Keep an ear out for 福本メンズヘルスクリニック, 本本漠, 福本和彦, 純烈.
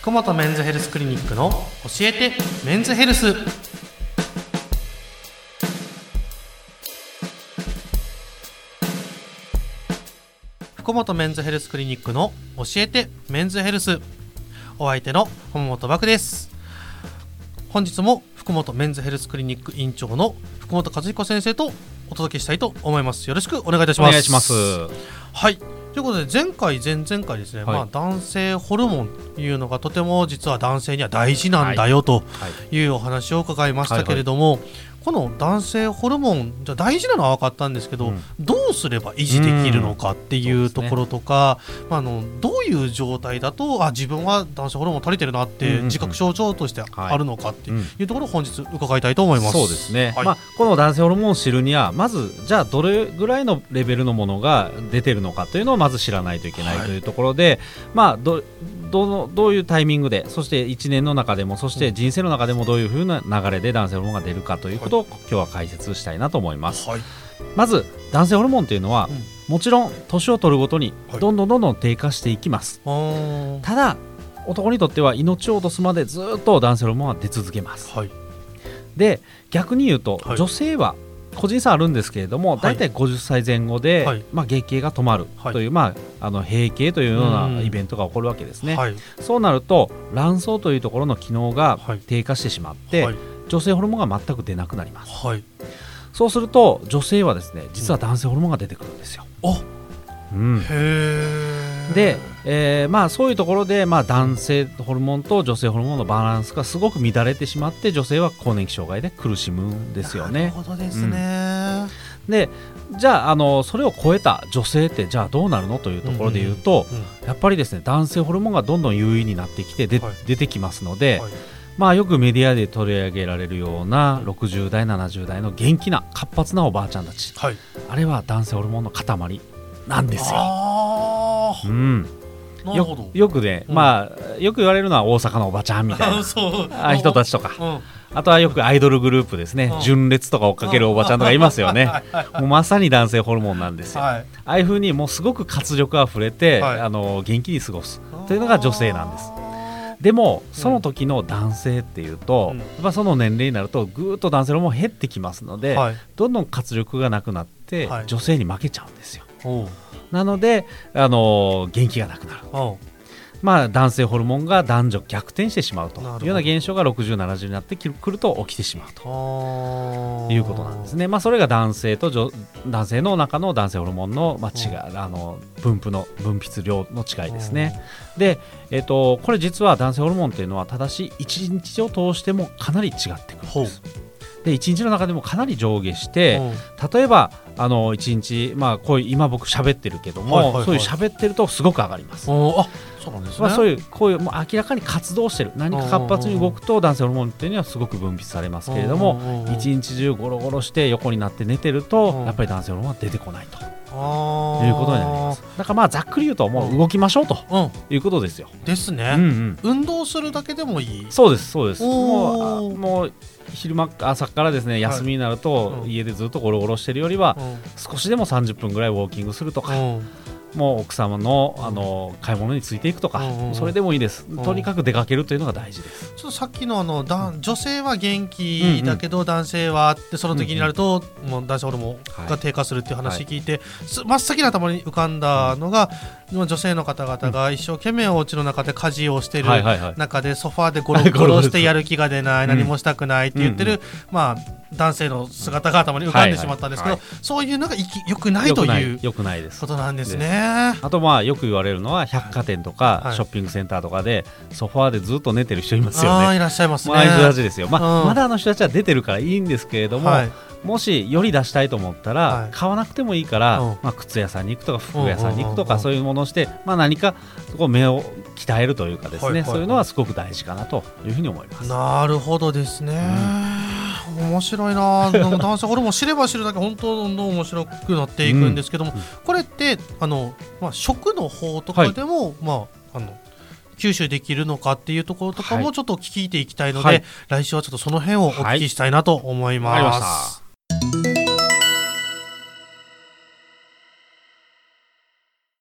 福本メンズヘルスクリニックの教えてメンズヘルス。福本メンズヘルスクリニックの教えてメンズヘルス、お相手の本本漠です。本日も福本メンズヘルスクリニック院長の福本和彦先生とお届けしたいと思います。よろしくお願いいたします。お願いします。はい、ということで前回前々回ですね、はい、男性ホルモンというのがとても実は男性には大事なんだよというお話を伺いましたけれども、この男性ホルモンじゃ大事なのは分かったんですけど、どうすれば維持できるのかっていうところとか、どういう状態だと自分は男性ホルモン足りてるなって自覚症状としてあるのかっていうところを本日伺いたいと思います。そうですね、はい、この男性ホルモンを知るにはまずじゃあどれぐらいのレベルのものが出てるのかというのをまず知らないといけないというところで、はい、どういうタイミングで、そして1年の中でも、そして人生の中でもどういうふうな流れで男性ホルモンが出るかということを今日は解説したいなと思います、はい、まず男性ホルモンというのは、もちろん年を取るごとにどんどん低下していきます、はい、ただ男にとっては命を落とすまでずっと男性ホルモンは出続けます、はい、で逆に言うと、はい、女性は個人差あるんですけれども、だいたい50歳前後で、はい、月経が止まるという、はい、閉経というようなイベントが起こるわけですね、はい、そうなると卵巣というところの機能が低下してしまって、はい、女性ホルモンが全く出なくなります、はい、そうすると女性はですね、実は男性ホルモンが出てくるんですよ、うん、へー。で、そういうところで、男性ホルモンと女性ホルモンのバランスがすごく乱れてしまって、女性は更年期障害で苦しむんですよね。なるほどですね、うん、でじゃあ、それを超えた女性ってじゃあどうなるのというところで言うと、やっぱりですね、男性ホルモンがどんどん優位になってきて、はい、出てきますので、はい、よくメディアで取り上げられるような60代70代の元気な活発なおばあちゃんたち、はい、あれは男性ホルモンの塊なんですよ。あ、うん、なるほど。よくね、よく言われるのは大阪のおばちゃんみたいな人たちとか、あとはよくアイドルグループですね、純烈とか追っかけるおばちゃんとかいますよね。もうまさに男性ホルモンなんですよ、はい、ああいう風にもうすごく活力あふれて、はい、元気に過ごすというのが女性なんです。でもその時の男性っていうと、その年齢になるとぐーっと男性ホルモン減ってきますので、はい、どんどん活力がなくなって、はい、女性に負けちゃうんですよ。なので、元気がなくなる、男性ホルモンが男女逆転してしまうというような現象が60、70になってくると起きてしまうということなんですね、それが男性の中の男性ホルモンの、違う分泌量の違いですね。で、これ実は男性ホルモンというのはただし1日を通してもかなり違ってくるんです。で1日の中でもかなり上下して、例えば1日、こういう今僕喋ってるけども、そういう喋ってるとすごく上がります。そうなんですね。そういうこういうもう明らかに活動してる、何か活発に動くと男性ホルモンっていうのはすごく分泌されますけれども、1日中ゴロゴロして横になって寝てるとやっぱり男性ホルモンは出てこないということになります。だからざっくり言うともう動きましょうということですよ、ですね、運動するだけでもいい。そうですもう昼間朝からですね、休みになると家でずっとゴロゴロしてるよりは、少しでも30分ぐらいウォーキングするとか、もう奥様の、買い物についていくとか、それでもいいです、とにかく出かけるというのが大事です。ちょっとさっきの女性は元気だけど男性はって、その時になると、もう男性ホルモンが低下するっていう話聞いて、真っ先に頭に浮かんだのが、女性の方々が一生懸命お家の中で家事をしてる中でソファーでゴロゴロしてやる気が出ない、何もしたくないって言ってる、男性の姿が頭に浮かんでしまったんですけど、そういうのが良くないということなんですね。あとよく言われるのは、百貨店とかショッピングセンターとかでソファーでずっと寝てる人いますよね。いらっしゃいますね。人たちですよ、まだ人たちは出てるからいいんですけれども、もしより出したいと思ったら買わなくてもいいから、靴屋さんに行くとか服屋さんに行くとか、そういうものをして、何かこう目を鍛えるというかですね、そういうのはすごく大事かなというふうに思います。なるほどですね、面白いな。男性ホルモン知れば知るだけ本当にどんどん面白くなっていくんですけども、これって食の方とかでも、吸収できるのかっていうところとかもちょっと聞いていきたいので、来週はちょっとその辺をお聞きしたいなと思います。